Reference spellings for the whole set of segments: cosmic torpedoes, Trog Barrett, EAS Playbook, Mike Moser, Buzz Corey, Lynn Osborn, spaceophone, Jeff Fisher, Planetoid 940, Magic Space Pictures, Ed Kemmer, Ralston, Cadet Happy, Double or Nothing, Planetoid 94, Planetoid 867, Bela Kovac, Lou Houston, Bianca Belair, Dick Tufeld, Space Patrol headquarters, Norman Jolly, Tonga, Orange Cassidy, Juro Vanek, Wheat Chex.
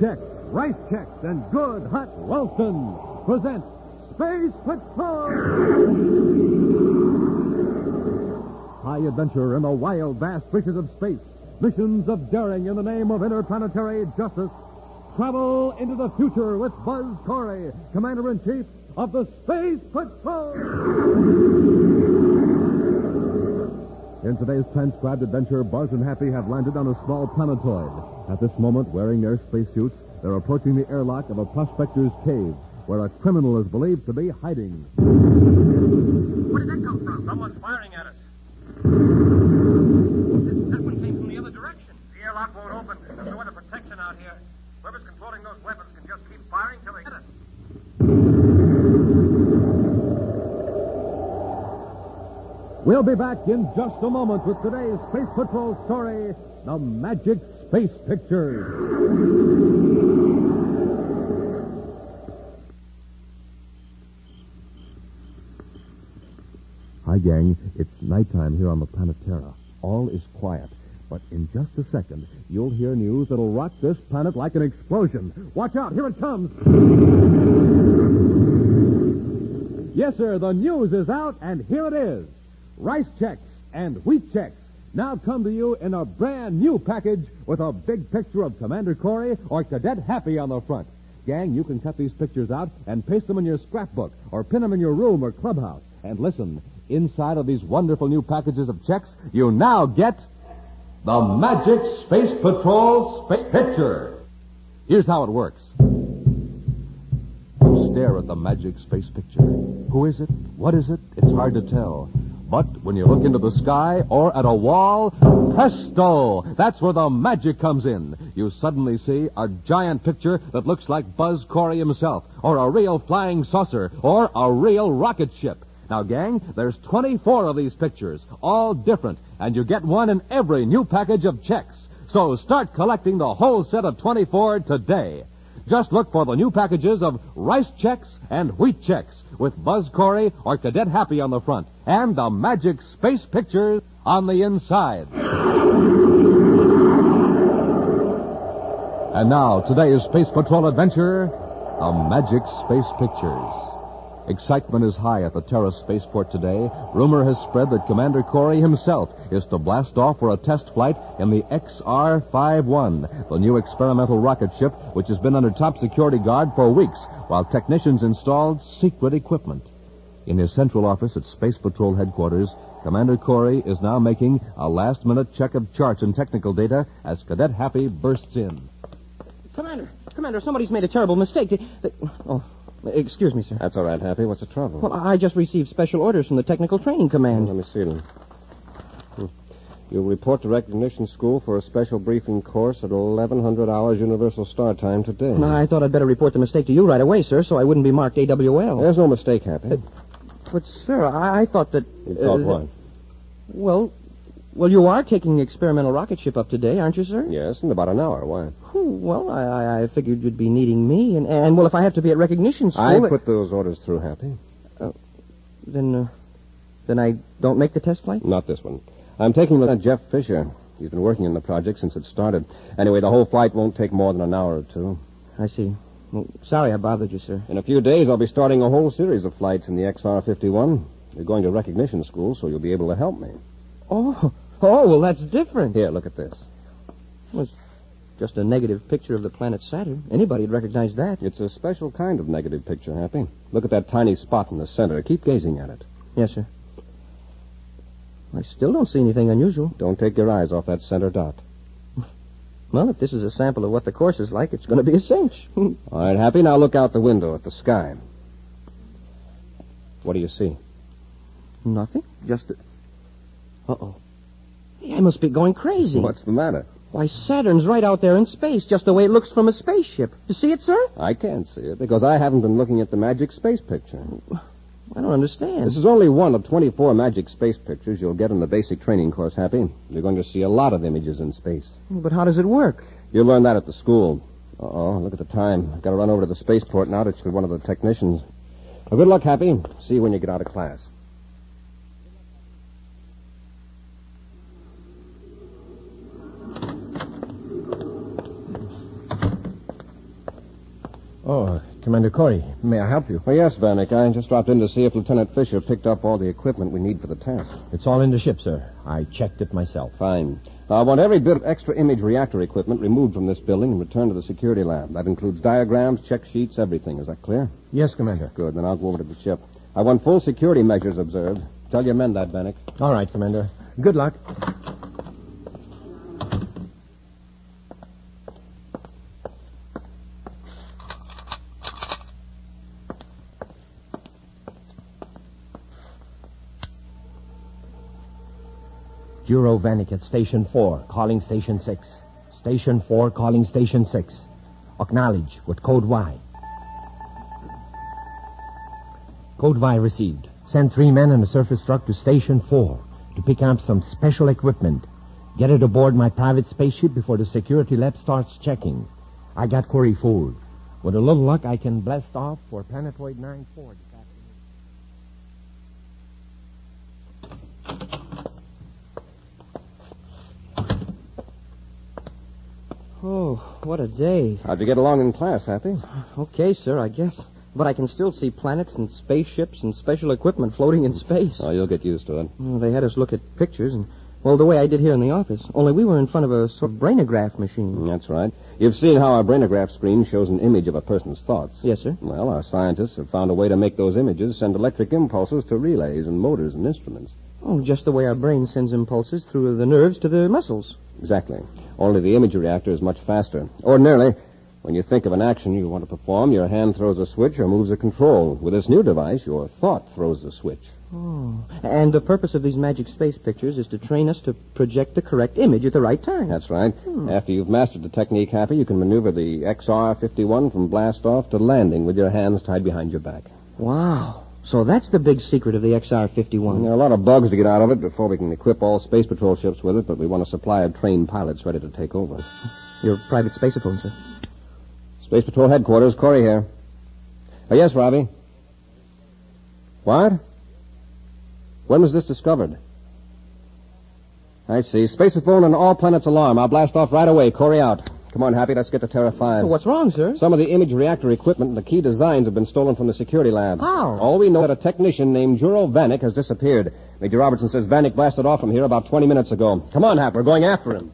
Chex, Rice Chex, and Good Hot Ralston present Space Patrol! High adventure in the wild, vast reaches of space. Missions of daring in the name of interplanetary justice. Travel into the future with Buzz Corey, Commander-in-Chief of the Space Patrol. In today's transcribed adventure, Buzz and Happy have landed on a small planetoid. At this moment, wearing their spacesuits, they're approaching the airlock of a prospector's cave, where a criminal is believed to be hiding. Where did that come from? Someone's firing at us. That one came from the other direction. The airlock won't open. There's no other protection out here. Whoever's controlling those weapons can just keep firing till they hit us. We'll be back in just a moment with today's Space Patrol story, The Magic Space Pictures. Hi, gang. It's nighttime here on the planet Terra. All is quiet. But in just a second, you'll hear news that'll rock this planet like an explosion. Watch out. Here it comes. Yes, sir. The news is out, and here it is. Rice Chex and Wheat Chex now come to you in a brand new package with a big picture of Commander Corey or Cadet Happy on the front. Gang, you can cut these pictures out and paste them in your scrapbook or pin them in your room or clubhouse. And listen, inside of these wonderful new packages of checks, you now get the Magic Space Patrol Space Picture. Here's how it works. Stare at the Magic Space Picture. Who is it? What is it? It's hard to tell. But when you look into the sky or at a wall, presto! That's where the magic comes in. You suddenly see a giant picture that looks like Buzz Corey himself, or a real flying saucer, or a real rocket ship. Now, gang, there's 24 of these pictures, all different, and you get one in every new package of checks. So start collecting the whole set of 24 today. Just look for the new packages of Rice Chex and Wheat Chex with Buzz Corey or Cadet Happy on the front and the Magic Space Pictures on the inside. And now, today's Space Patrol adventure, the Magic Space Pictures. Excitement is high at the Terra Spaceport today. Rumor has spread that Commander Corey himself is to blast off for a test flight in the XR-51, the new experimental rocket ship which has been under top security guard for weeks while technicians installed secret equipment. In his central office at Space Patrol headquarters, Commander Corey is now making a last-minute check of charts and technical data as Cadet Happy bursts in. Commander, somebody's made a terrible mistake. Oh. Excuse me, sir. That's all right, Happy. What's the trouble? Well, I just received special orders from the Technical Training Command. Let me see them. You'll report to Recognition School for a special briefing course at 1100 hours Universal Star Time today. No, I thought I'd better report the mistake to you right away, sir, so I wouldn't be marked AWL. There's no mistake, Happy. But sir, I thought that... You thought what? Well, you are taking the experimental rocket ship up today, aren't you, sir? Yes, in about an hour. Why? Well, I figured you'd be needing me, and well, if I have to be at Recognition School... I put those orders through, Happy. Then I don't make the test flight? Not this one. I'm taking Lieutenant Jeff Fisher. He's been working on the project since it started. Anyway, the whole flight won't take more than an hour or two. I see. Well, sorry I bothered you, sir. In a few days, I'll be starting a whole series of flights in the XR-51. You're going to Recognition School, so you'll be able to help me. Oh, well, that's different. Here, look at this. Well, it's just a negative picture of the planet Saturn. Anybody would recognize that. It's a special kind of negative picture, Happy. Look at that tiny spot in the center. Keep gazing at it. Yes, sir. I still don't see anything unusual. Don't take your eyes off that center dot. Well, if this is a sample of what the course is like, it's going to be a cinch. All right, Happy, now look out the window at the sky. What do you see? Nothing. Just... Uh-oh. I must be going crazy. What's the matter? Why, Saturn's right out there in space, just the way it looks from a spaceship. You see it, sir? I can't see it, because I haven't been looking at the Magic Space Picture. I don't understand. This is only one of 24 Magic Space Pictures you'll get in the basic training course, Happy. You're going to see a lot of images in space. But how does it work? You'll learn that at the school. Uh-oh, look at the time. I've got to run over to the spaceport now to one of the technicians. Well, good luck, Happy. See you when you get out of class. Oh, Commander Corey, may I help you? Well, yes, Vanek. I just dropped in to see if Lieutenant Fisher picked up all the equipment we need for the task. It's all in the ship, sir. I checked it myself. Fine. Now, I want every bit of extra image reactor equipment removed from this building and returned to the security lab. That includes diagrams, check sheets, everything. Is that clear? Yes, Commander. Good. Then I'll go over to the ship. I want full security measures observed. Tell your men that, Vanek. All right, Commander. Good luck. Juro Vanek at Station 4, calling Station 6. Station 4, calling Station 6. Acknowledge with Code Y. Code Y received. Send 3 men and a surface truck to Station 4 to pick up some special equipment. Get it aboard my private spaceship before the security lab starts checking. I got Corey fooled. With a little luck, I can blast off for Planetoid 940. Oh, what a day. How'd you get along in class, Happy? Okay, sir, I guess. But I can still see planets and spaceships and special equipment floating in space. Oh, you'll get used to it. Well, they had us look at pictures and, well, the way I did here in the office. Only we were in front of a sort of brainograph machine. That's right. You've seen how our brainograph screen shows an image of a person's thoughts. Yes, sir. Well, our scientists have found a way to make those images send electric impulses to relays and motors and instruments. Oh, just the way our brain sends impulses through the nerves to the muscles. Exactly. Only the image reactor is much faster. Ordinarily, when you think of an action you want to perform, your hand throws a switch or moves a control. With this new device, your thought throws the switch. Oh. And the purpose of these magic space pictures is to train us to project the correct image at the right time. That's right. After you've mastered the technique, Happy, you can maneuver the XR-51 from blast-off to landing with your hands tied behind your back. Wow. So that's the big secret of the XR-51. There are a lot of bugs to get out of it before we can equip all Space Patrol ships with it, but we want a supply of trained pilots ready to take over. Your private space patrol, sir. Space Patrol headquarters, Corey here. Oh, yes, Robbie. What? When was this discovered? I see. Spaceophone and all planets alarm. I'll blast off right away. Corey out. Come on, Happy, let's get to Terra 5. What's wrong, sir? Some of the image reactor equipment and the key designs have been stolen from the security lab. How? All we know is that a technician named Juro Vanek has disappeared. Major Robertson says Vanek blasted off from here about 20 minutes ago. Come on, Happy, we're going after him.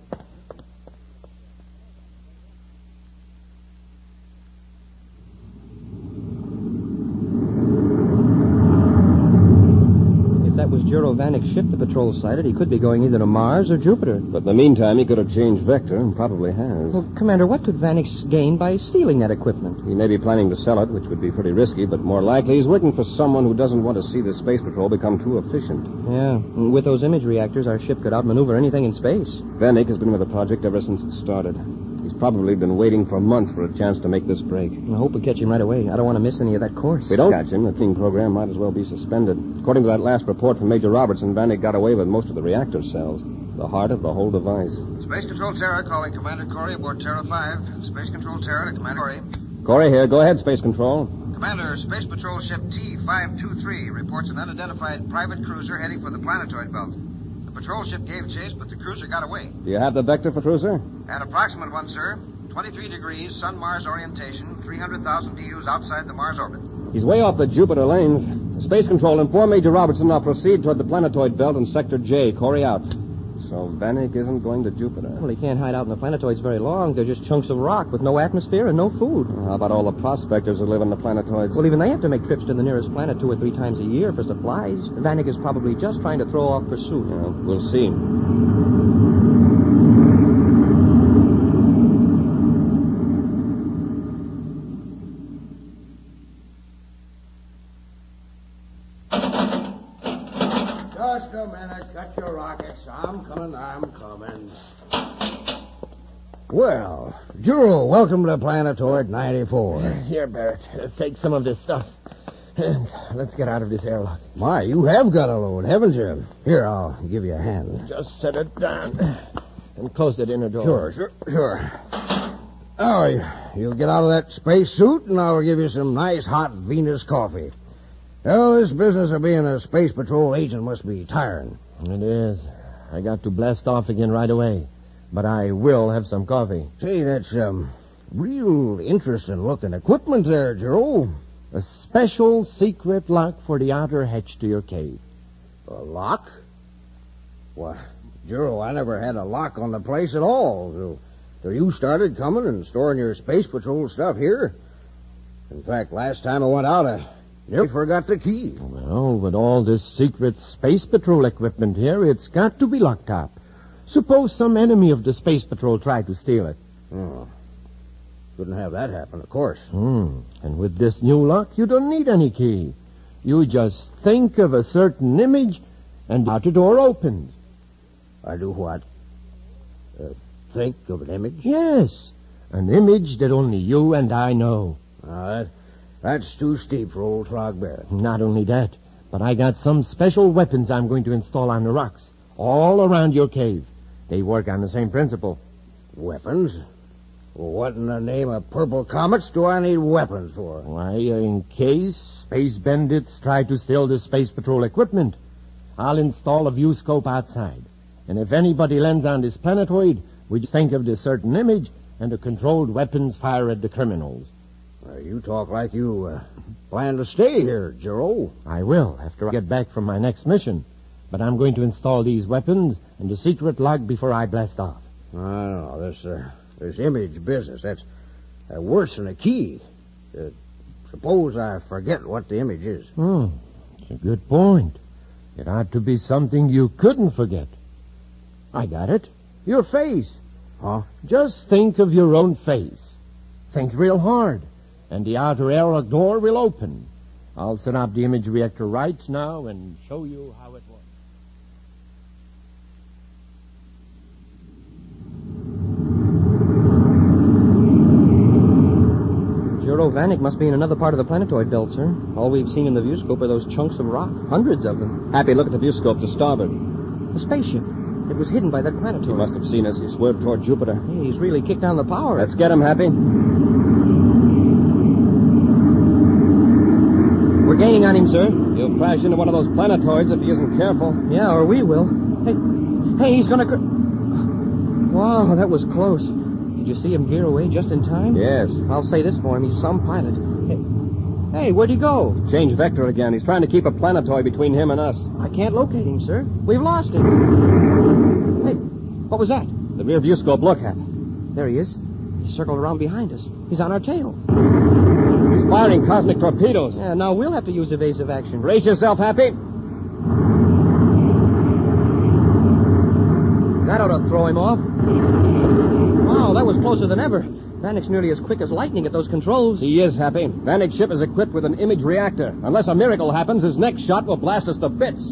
Vanek's ship the patrol sighted, he could be going either to Mars or Jupiter. But in the meantime, he could have changed vector, and probably has. Well, Commander, what could Vanek gain by stealing that equipment? He may be planning to sell it, which would be pretty risky, but more likely he's working for someone who doesn't want to see the space patrol become too efficient. Yeah, and with those image reactors, our ship could outmaneuver anything in space. Vanek has been with the project ever since it started. He's probably been waiting for months for a chance to make this break. I hope we catch him right away. I don't want to miss any of that course. If we don't catch him, the team program might as well be suspended. According to that last report from Major Robertson, Vanek got away with most of the reactor cells. The heart of the whole device. Space Control Terra calling Commander Corey aboard Terra 5. Space Control Terra to Commander Corey. Corey here. Go ahead, Space Control. Commander, Space Patrol Ship T-523 reports an unidentified private cruiser heading for the planetoid belt. Patrol ship gave chase, but the cruiser got away. Do you have the vector for cruiser? An approximate one, sir. 23 degrees, sun-Mars orientation, 300,000 DUs outside the Mars orbit. He's way off the Jupiter lanes. Space Control, inform Major Robertson now proceed toward the planetoid belt in Sector J. Corey out. So Vanek isn't going to Jupiter. Well, he can't hide out in the planetoids very long. They're just chunks of rock with no atmosphere and no food. Well, how about all the prospectors who live in the planetoids? Well, even they have to make trips to the nearest planet 2 or 3 times a year for supplies. Vanek is probably just trying to throw off pursuit. Yeah, we'll see. Just a minute. Cut your rockets. I'm coming. Well, Juro, welcome to Planetoid 94. Here, Barrett, take some of this stuff. Let's get out of this airlock. My, you have got a load, haven't you? Here, I'll give you a hand. Just set it down and close that inner door. Sure. Oh, you'll get out of that space suit, and I'll give you some nice hot Venus coffee. Well, this business of being a space patrol agent must be tiring. It is. I got to blast off again right away. But I will have some coffee. Say, that's Real interesting looking equipment there, Juro. A special secret lock for the outer hatch to your cave. A lock? Why, Juro, I never had a lock on the place at all. So you started coming and storing your Space Patrol stuff here. In fact, last time I went out, I nearly forgot the key. Well, with all this secret Space Patrol equipment here, it's got to be locked up. Suppose some enemy of the Space Patrol tried to steal it. Oh. Couldn't have that happen, of course. And with this new lock, you don't need any key. You just think of a certain image, and the outer door opens. I do what? Think of an image? Yes. An image that only you and I know. That's too steep for old Trog Barrett. Not only that, but I got some special weapons I'm going to install on the rocks all around your cave. They work on the same principle. Weapons? What in the name of purple comets do I need weapons for? Why, in case space bandits try to steal the Space Patrol equipment, I'll install a view scope outside. And if anybody lands on this planetoid, we just think of this certain image and the controlled weapons fire at the criminals. You talk like you plan to stay here, Juro. I will, after I get back from my next mission. But I'm going to install these weapons and the secret lock before I blast off. I don't know, this image business, that's worse than a key. Suppose I forget what the image is. That's a good point. It ought to be something you couldn't forget. I got it. Your face. Huh? Just think of your own face. Think real hard, and the outer air door will open. I'll set up the image reactor right now and show you how it works. Juro Vanek must be in another part of the planetoid belt, sir. All we've seen in the viewscope are those chunks of rock. Hundreds of them. Happy, look at the viewscope to starboard. A spaceship. It was hidden by that planetoid. He must have seen us. He swerved toward Jupiter. Hey, he's really kicked down the power. Let's get him, Happy. We're gaining on him, sir. He'll crash into one of those planetoids if he isn't careful. Yeah, or we will. Hey, he's gonna... Wow, that was close. Did you see him veer away just in time? Yes. I'll say this for him. He's some pilot. Hey, where'd he go? He changed vector again. He's trying to keep a planetoid between him and us. I can't locate him, sir. We've lost him. Hey, what was that? The rear view scope. Look, Happy. There he is. He circled around behind us. He's on our tail. He's firing cosmic torpedoes. Yeah, now we'll have to use evasive action. Brace yourself, Happy. That ought to throw him off. Wow, that was closer than ever. Vanek's nearly as quick as lightning at those controls. He is, Happy. Vanek's ship is equipped with an image reactor. Unless a miracle happens, his next shot will blast us to bits.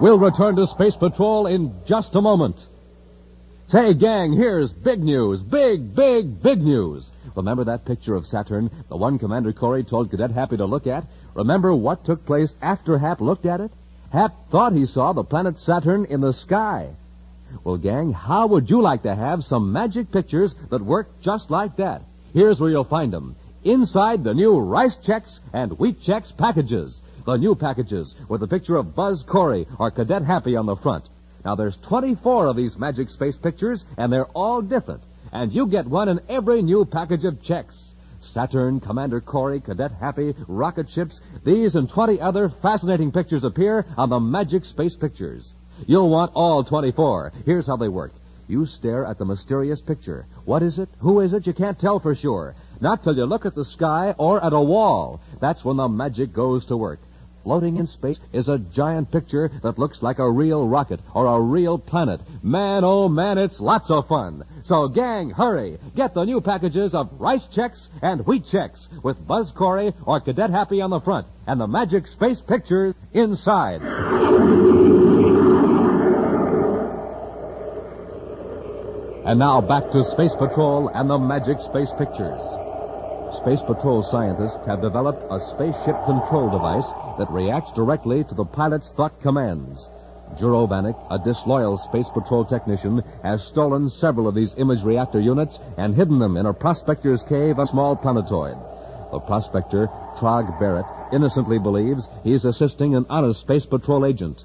We'll return to Space Patrol in just a moment. Say, gang, here's big news. Big, big, big news. Remember that picture of Saturn, the one Commander Corey told Cadet Happy to look at? Remember what took place after Hap looked at it? Hap thought he saw the planet Saturn in the sky. Well, gang, how would you like to have some magic pictures that work just like that? Here's where you'll find them. Inside the new Rice Chex and Wheat Chex packages. The new packages with a picture of Buzz Corey or Cadet Happy on the front. Now, there's 24 of these magic space pictures, and they're all different. And you get one in every new package of Chex. Saturn, Commander Corey, Cadet Happy, rocket ships. These and 20 other fascinating pictures appear on the Magic Space Pictures. You'll want all 24. Here's how they work. You stare at the mysterious picture. What is it? Who is it? You can't tell for sure. Not till you look at the sky or at a wall. That's when the magic goes to work. Floating in space is a giant picture that looks like a real rocket or a real planet. Man, oh man, it's lots of fun. So, gang, hurry. Get the new packages of Rice Chex and Wheat Chex with Buzz Corey or Cadet Happy on the front and the magic space pictures inside. And now back to Space Patrol and the magic space pictures. Space Patrol scientists have developed a spaceship control device that reacts directly to the pilot's thought commands. Juro Vanek, a disloyal Space Patrol technician, has stolen several of these image reactor units and hidden them in a prospector's cave, a small planetoid. The prospector, Trog Barrett, innocently believes he's assisting an honest Space Patrol agent.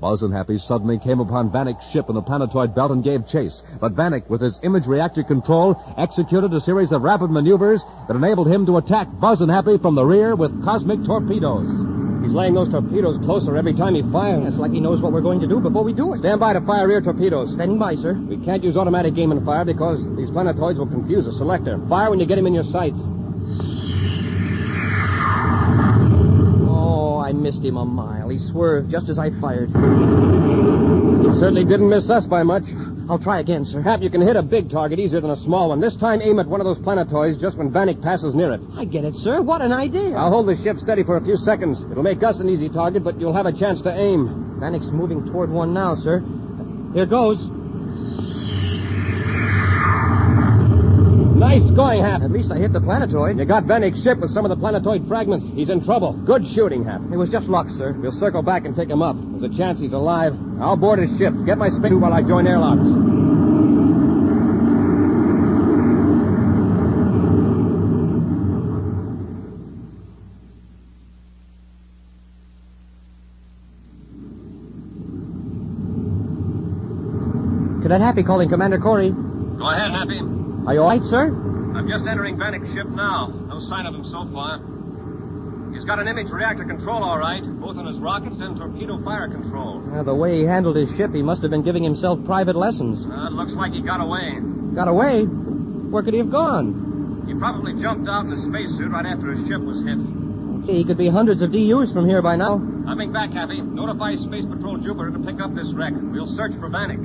Buzz and Happy suddenly came upon Vanek's ship in the planetoid belt and gave chase. But Vanek, with his image reactor control, executed a series of rapid maneuvers that enabled him to attack Buzz and Happy from the rear with cosmic torpedoes. He's laying those torpedoes closer every time he fires. That's like he knows what we're going to do before we do it. Stand by to fire rear torpedoes. Standing by, sir. We can't use automatic aim and fire because these planetoids will confuse the selector. Fire when you get him in your sights. I missed him a mile. He swerved just as I fired. He certainly didn't miss us by much. I'll try again, sir. Hap, you can hit a big target easier than a small one. This time, aim at one of those planetoids just when Vanek passes near it. I get it, sir. What an idea. I'll hold the ship steady for a few seconds. It'll make us an easy target, but you'll have a chance to aim. Vanek's moving toward one now, sir. Here goes. Nice going, Hap. At least I hit the planetoid. You got Vanek's ship with some of the planetoid fragments. He's in trouble. Good shooting, Hap. It was just luck, sir. We'll circle back and pick him up. There's a chance he's alive. I'll board his ship. Get my spacesuit while I join airlocks. Cadet Happy calling Commander Corey. Go ahead, Happy. Are you all right, sir? I'm just entering Vanek's ship now. No sign of him so far. He's got an image reactor control, all right, both on his rockets and torpedo fire control. Well, the way he handled his ship, he must have been giving himself private lessons. It looks like he got away. Got away? Where could he have gone? He probably jumped out in his spacesuit right after his ship was hit. Okay, he could be hundreds of DUs from here by now. Coming back, Happy. Notify Space Patrol Jupiter to pick up this wreck. We'll search for Vanek.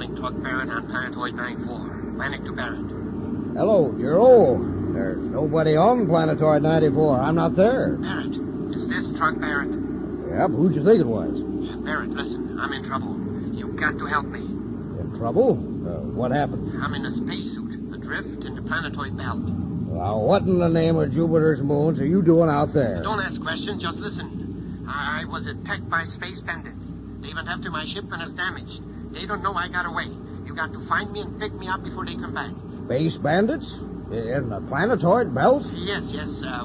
Trog Barrett on Planetoid 94. Vanek to Barrett. Hello, Juro. There's nobody on Planetoid 94. I'm not there. Barrett, is this Trog Barrett? Yep, who'd you think it was? Barrett, listen, I'm in trouble. You've got to help me. In trouble? What happened? I'm in a spacesuit, adrift in the planetoid belt. Well, what in the name of Jupiter's moons are you doing out there? Don't ask questions, just listen. I was attacked by space bandits. They went after my ship and it's damaged. They don't know I got away. You got to find me and pick me up before they come back. Space bandits? In the planetoid belt? Yes.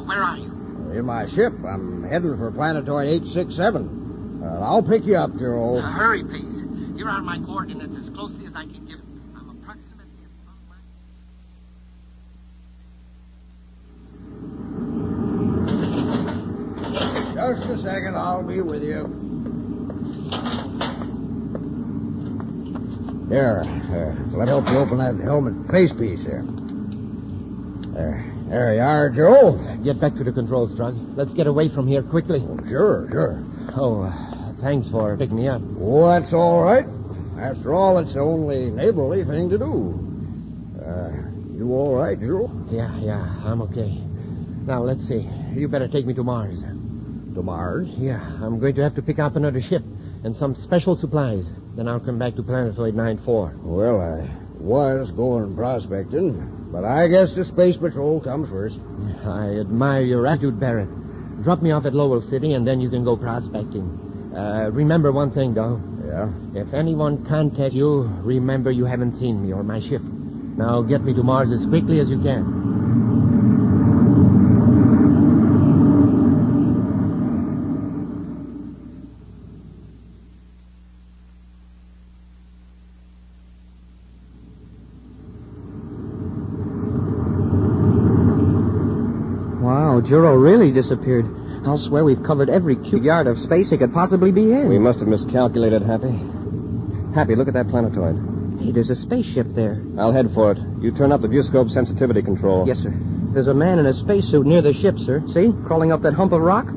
Where are you? In my ship. I'm heading for planetoid 867. I'll pick you up, Juro. Hurry, please. Here are my coordinates as closely as I can give them. I'm approximately at some way. Just a second. I'll be with you. Here, let me help you open that helmet face piece here. There you are, Juro. Get back to the controls, Trog. Let's get away from here quickly. Oh, sure. Oh, thanks for picking me up. Oh, that's all right. After all, it's the only neighborly thing to do. You all right, Juro? Yeah, I'm okay. Now, let's see. You better take me to Mars. To Mars? Yeah, I'm going to have to pick up another ship and some special supplies. Then I'll come back to Planetoid 94. Well, I was going prospecting, but I guess the Space Patrol comes first. I admire your attitude, Barrett. Drop me off at Lowell City, and then you can go prospecting. Remember one thing, though. Yeah? If anyone contacts you, remember you haven't seen me or my ship. Now get me to Mars as quickly as you can. Juro really disappeared. I'll swear we've covered every cubic yard of space he could possibly be in. We must have miscalculated, Happy. Happy, look at that planetoid. Hey, there's a spaceship there. I'll head for it. You turn up the viewscope sensitivity control. Yes, sir. There's a man in a spacesuit near the ship, sir. See? Crawling up that hump of rock.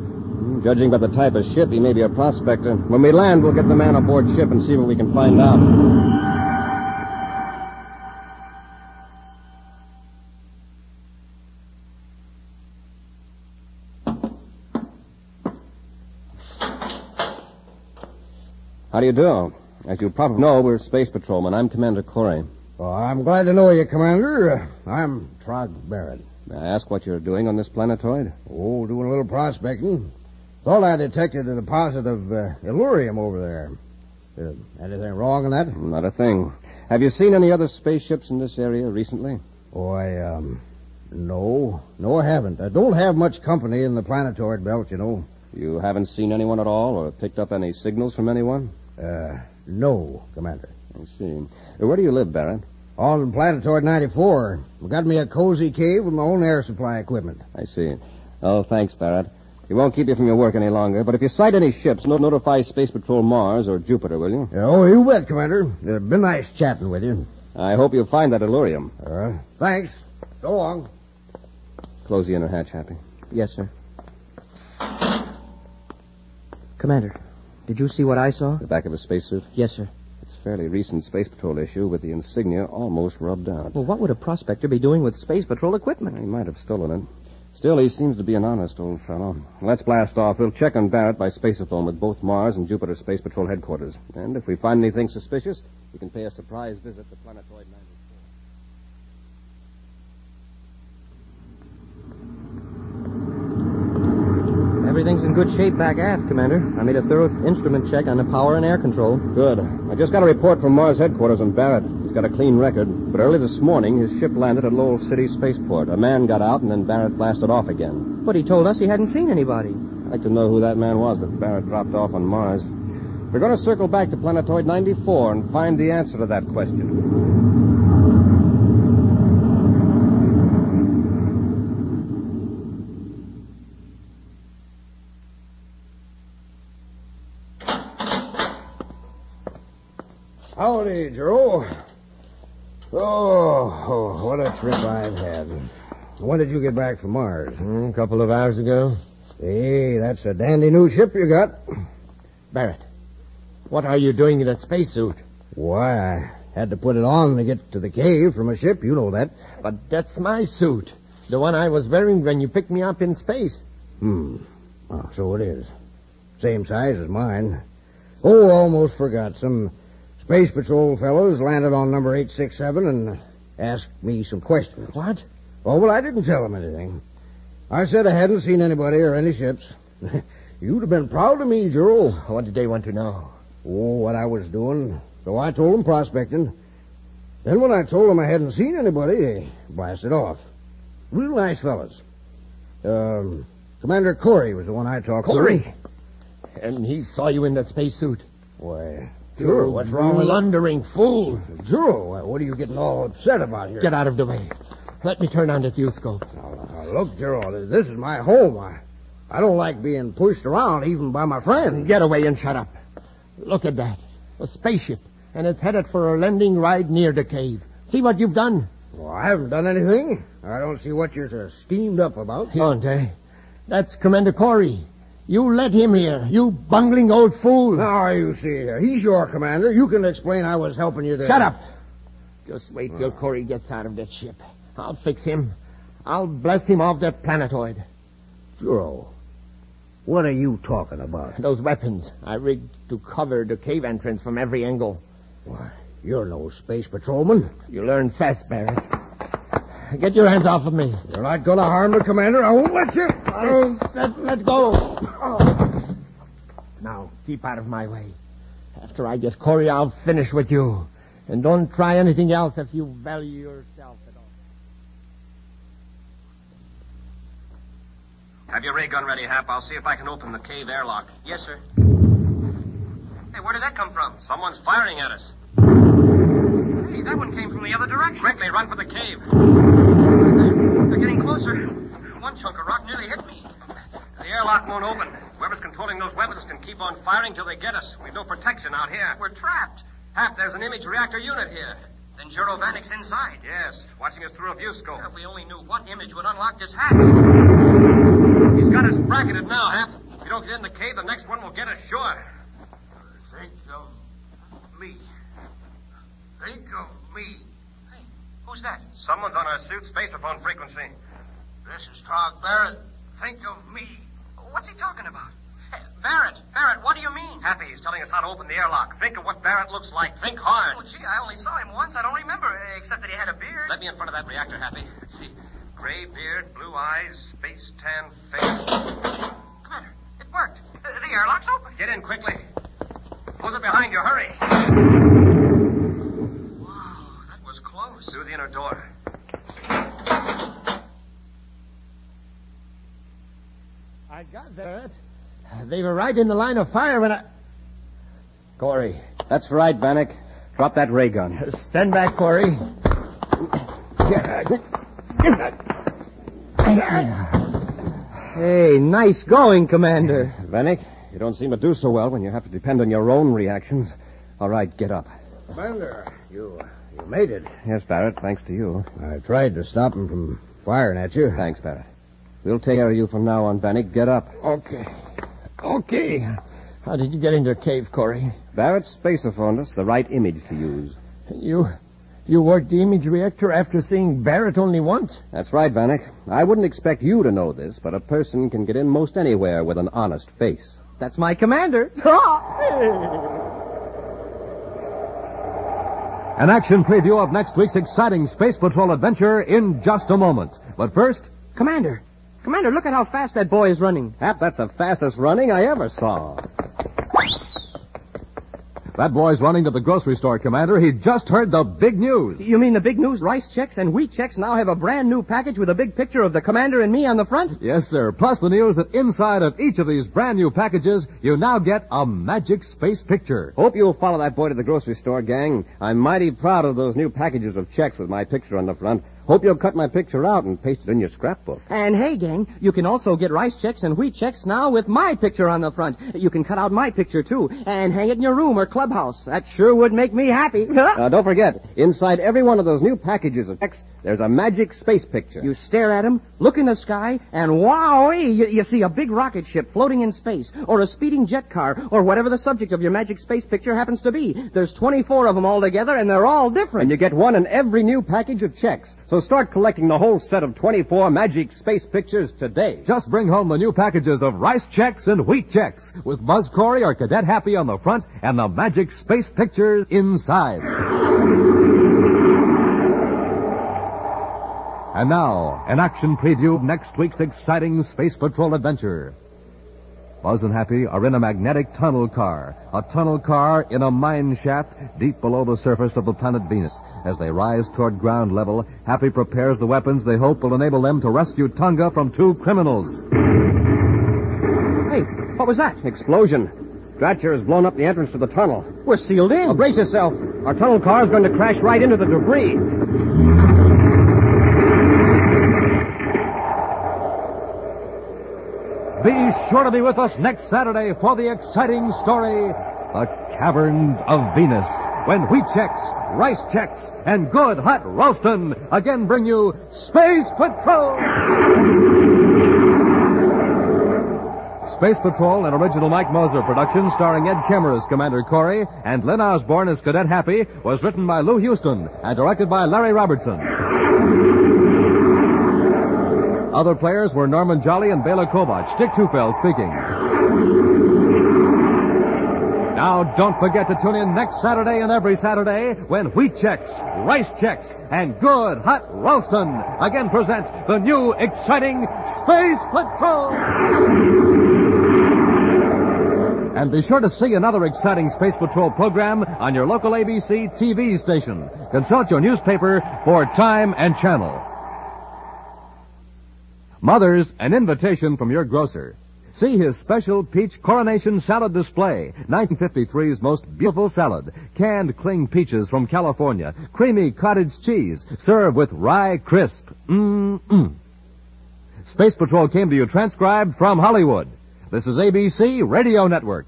Judging by the type of ship, he may be a prospector. When we land, we'll get the man aboard ship and see what we can find out. How do you do? As you probably know, we're Space Patrolmen. I'm Commander Corey. Well, I'm glad to know you, Commander. I'm Trog Barrett. May I ask what you're doing on this planetoid? Oh, doing a little prospecting. Thought I detected a deposit of Illurium over there. Anything wrong in that? Not a thing. Have you seen any other spaceships in this area recently? Oh, no. No, I haven't. I don't have much company in the planetoid belt, you know. You haven't seen anyone at all or picked up any signals from anyone? No, Commander. I see. Where do you live, Barrett? On Planetoid 94. Got me a cozy cave with my own air supply equipment. I see. Oh, thanks, Barrett. It won't keep you from your work any longer, but if you sight any ships, notify Space Patrol Mars or Jupiter, will you? Oh, you bet, Commander. It's been nice chatting with you. I hope you'll find that Illurium. Thanks. So long. Close the inner hatch, Happy. Yes, sir. Commander, did you see what I saw? The back of a spacesuit? Yes, sir. It's a fairly recent Space Patrol issue with the insignia almost rubbed out. Well, what would a prospector be doing with Space Patrol equipment? He might have stolen it. Still, he seems to be an honest old fellow. Let's blast off. We'll check on Barrett by spaceophone with both Mars and Jupiter Space Patrol headquarters. And if we find anything suspicious, we can pay a surprise visit to Planetoid 940. Everything's in good shape back aft, Commander. I made a thorough instrument check on the power and air control. Good. I just got a report from Mars headquarters on Barrett. He's got a clean record, but early this morning his ship landed at Lowell City Spaceport. A man got out and then Barrett blasted off again. But he told us he hadn't seen anybody. I'd like to know who that man was that Barrett dropped off on Mars. We're going to circle back to Planetoid 94 and find the answer to that question. Howdy, Juro. Oh, what a trip I've had. When did you get back from Mars? A couple of hours ago. Hey, that's a dandy new ship you got. Barrett, what are you doing in that spacesuit? Why, I had to put it on to get to the cave from a ship, you know that. But that's my suit. The one I was wearing when you picked me up in space. Oh, so it is. Same size as mine. Oh, almost forgot. Some Space Patrol fellows landed on number 867 and asked me some questions. What? Oh, well, I didn't tell them anything. I said I hadn't seen anybody or any ships. You'd have been proud of me, Juro. What did they want to know? Oh, what I was doing. So I told them prospecting. Then when I told them I hadn't seen anybody, they blasted off. Real nice fellas. Commander Corey was the one I talked to. Corey? And he saw you in that spacesuit? Why... Juro, what's wrong with blundering fool? Juro, what are you getting all upset about here? Get out of the way. Let me turn on the fuse scope. Now, look, Juro, this is my home. I don't like being pushed around even by my friends. Get away and shut up. Look at that. A spaceship. And it's headed for a landing right near the cave. See what you've done? Well, I haven't done anything. I don't see what you're so steamed up about. Aren't I? That's Commander Corey. You let him here, you bungling old fool. Now, you see here. He's your commander. You can explain I was helping you there. Shut up. Just wait till Corey gets out of that ship. I'll fix him. I'll blast him off that planetoid. Juro, what are you talking about? Those weapons I rigged to cover the cave entrance from every angle. Why, you're no space patrolman. You learn fast, Barrett. Get your hands off of me. You're not going to harm the commander. I won't let you. Let go. Oh. Now, keep out of my way. After I get Corey, I'll finish with you. And don't try anything else if you value yourself at all. Have your ray gun ready, Hap. I'll see if I can open the cave airlock. Yes, sir. Hey, where did that come from? Someone's firing at us. Hey, that one came from the other direction. Quickly, run for the cave. They're getting closer. One chunk of rock nearly hit me. The airlock won't open. Whoever's controlling those weapons can keep on firing till they get us. We've no protection out here. We're trapped. Hap, there's an image reactor unit here. Then Juro Vanek's inside. Yes, watching us through a view scope. If we only knew what image would unlock this hatch. He's got us bracketed now, Hap. If we don't get in the cave, the next one will get us sure. Think of me. Think of me. Hey, who's that? Someone's on our suit spaceophone frequency. This is Trog Barrett. Think of me. What's he talking about? Hey, Barrett, what do you mean? Happy, he's telling us how to open the airlock. Think of what Barrett looks like. Think hard. Oh, gee, I only saw him once. I don't remember, except that he had a beard. Let me in front of that reactor, Happy. Let's see. Gray beard, blue eyes, space tan face. Commander, it worked. The airlock's open. Get in quickly. Close it behind you. Hurry. Susie and her daughter. I got that. They were right in the line of fire when I... Corey. That's right, Vanek. Drop that ray gun. Stand back, Corey. Hey, nice going, Commander. Vanek, you don't seem to do so well when you have to depend on your own reactions. All right, get up. Commander, you made it. Yes, Barrett, thanks to you. I tried to stop him from firing at you. Thanks, Barrett. We'll take care of you from now on, Vanek. Get up. Okay. How did you get into a cave, Corey? Barrett spacer phoned us the right image to use. You worked the image reactor after seeing Barrett only once? That's right, Vanek. I wouldn't expect you to know this, but a person can get in most anywhere with an honest face. That's my commander. An action preview of next week's exciting Space Patrol adventure in just a moment. But first... Commander, look at how fast that boy is running. Hap, that's the fastest running I ever saw. That boy's running to the grocery store, Commander. He just heard the big news. You mean the big news? Rice Chex and Wheat Chex now have a brand new package with a big picture of the Commander and me on the front? Yes, sir. Plus the news that inside of each of these brand new packages, you now get a magic space picture. Hope you'll follow that boy to the grocery store, gang. I'm mighty proud of those new packages of Chex with my picture on the front. Hope you'll cut my picture out and paste it in your scrapbook. And hey, gang, you can also get Rice Chex and Wheat Chex now with my picture on the front. You can cut out my picture, too, and hang it in your room or clubhouse. That sure would make me happy. Don't forget, inside every one of those new packages of Chex, there's a magic space picture. You stare at them, look in the sky, and wowee, you see a big rocket ship floating in space, or a speeding jet car, or whatever the subject of your magic space picture happens to be. There's 24 of them all together, and they're all different. And you get one in every new package of Chex. So start collecting the whole set of 24 magic space pictures today. Just bring home the new packages of Rice Chex and Wheat Chex with Buzz Corey or Cadet Happy on the front and the magic space pictures inside. And now, an action preview of next week's exciting Space Patrol adventure. Buzz and Happy are in a magnetic tunnel car in a mine shaft deep below the surface of the planet Venus. As they rise toward ground level, Happy prepares the weapons they hope will enable them to rescue Tonga from two criminals. Hey, what was that? Explosion. Dratcher has blown up the entrance to the tunnel. We're sealed in. Oh, brace yourself. Our tunnel car is going to crash right into the debris. Be sure to be with us next Saturday for the exciting story, The Caverns of Venus, when Wheat Chex, Rice Chex, and Good Hot Ralston again bring you Space Patrol! Space Patrol, an original Mike Moser production starring Ed Kemmer as Commander Corey and Lynn Osborn as Cadet Happy, was written by Lou Houston and directed by Larry Robertson. Other players were Norman Jolly and Bela Kovac. Dick Tufeld speaking. Now, don't forget to tune in next Saturday and every Saturday when Wheat Chex, Rice Chex, and Good Hot Ralston again present the new exciting Space Patrol. And be sure to see another exciting Space Patrol program on your local ABC TV station. Consult your newspaper for time and channel. Mothers, an invitation from your grocer. See his special peach coronation salad display. 1953's most beautiful salad. Canned cling peaches from California. Creamy cottage cheese. Serve with rye crisp. Space Patrol came to you transcribed from Hollywood. This is ABC Radio Network.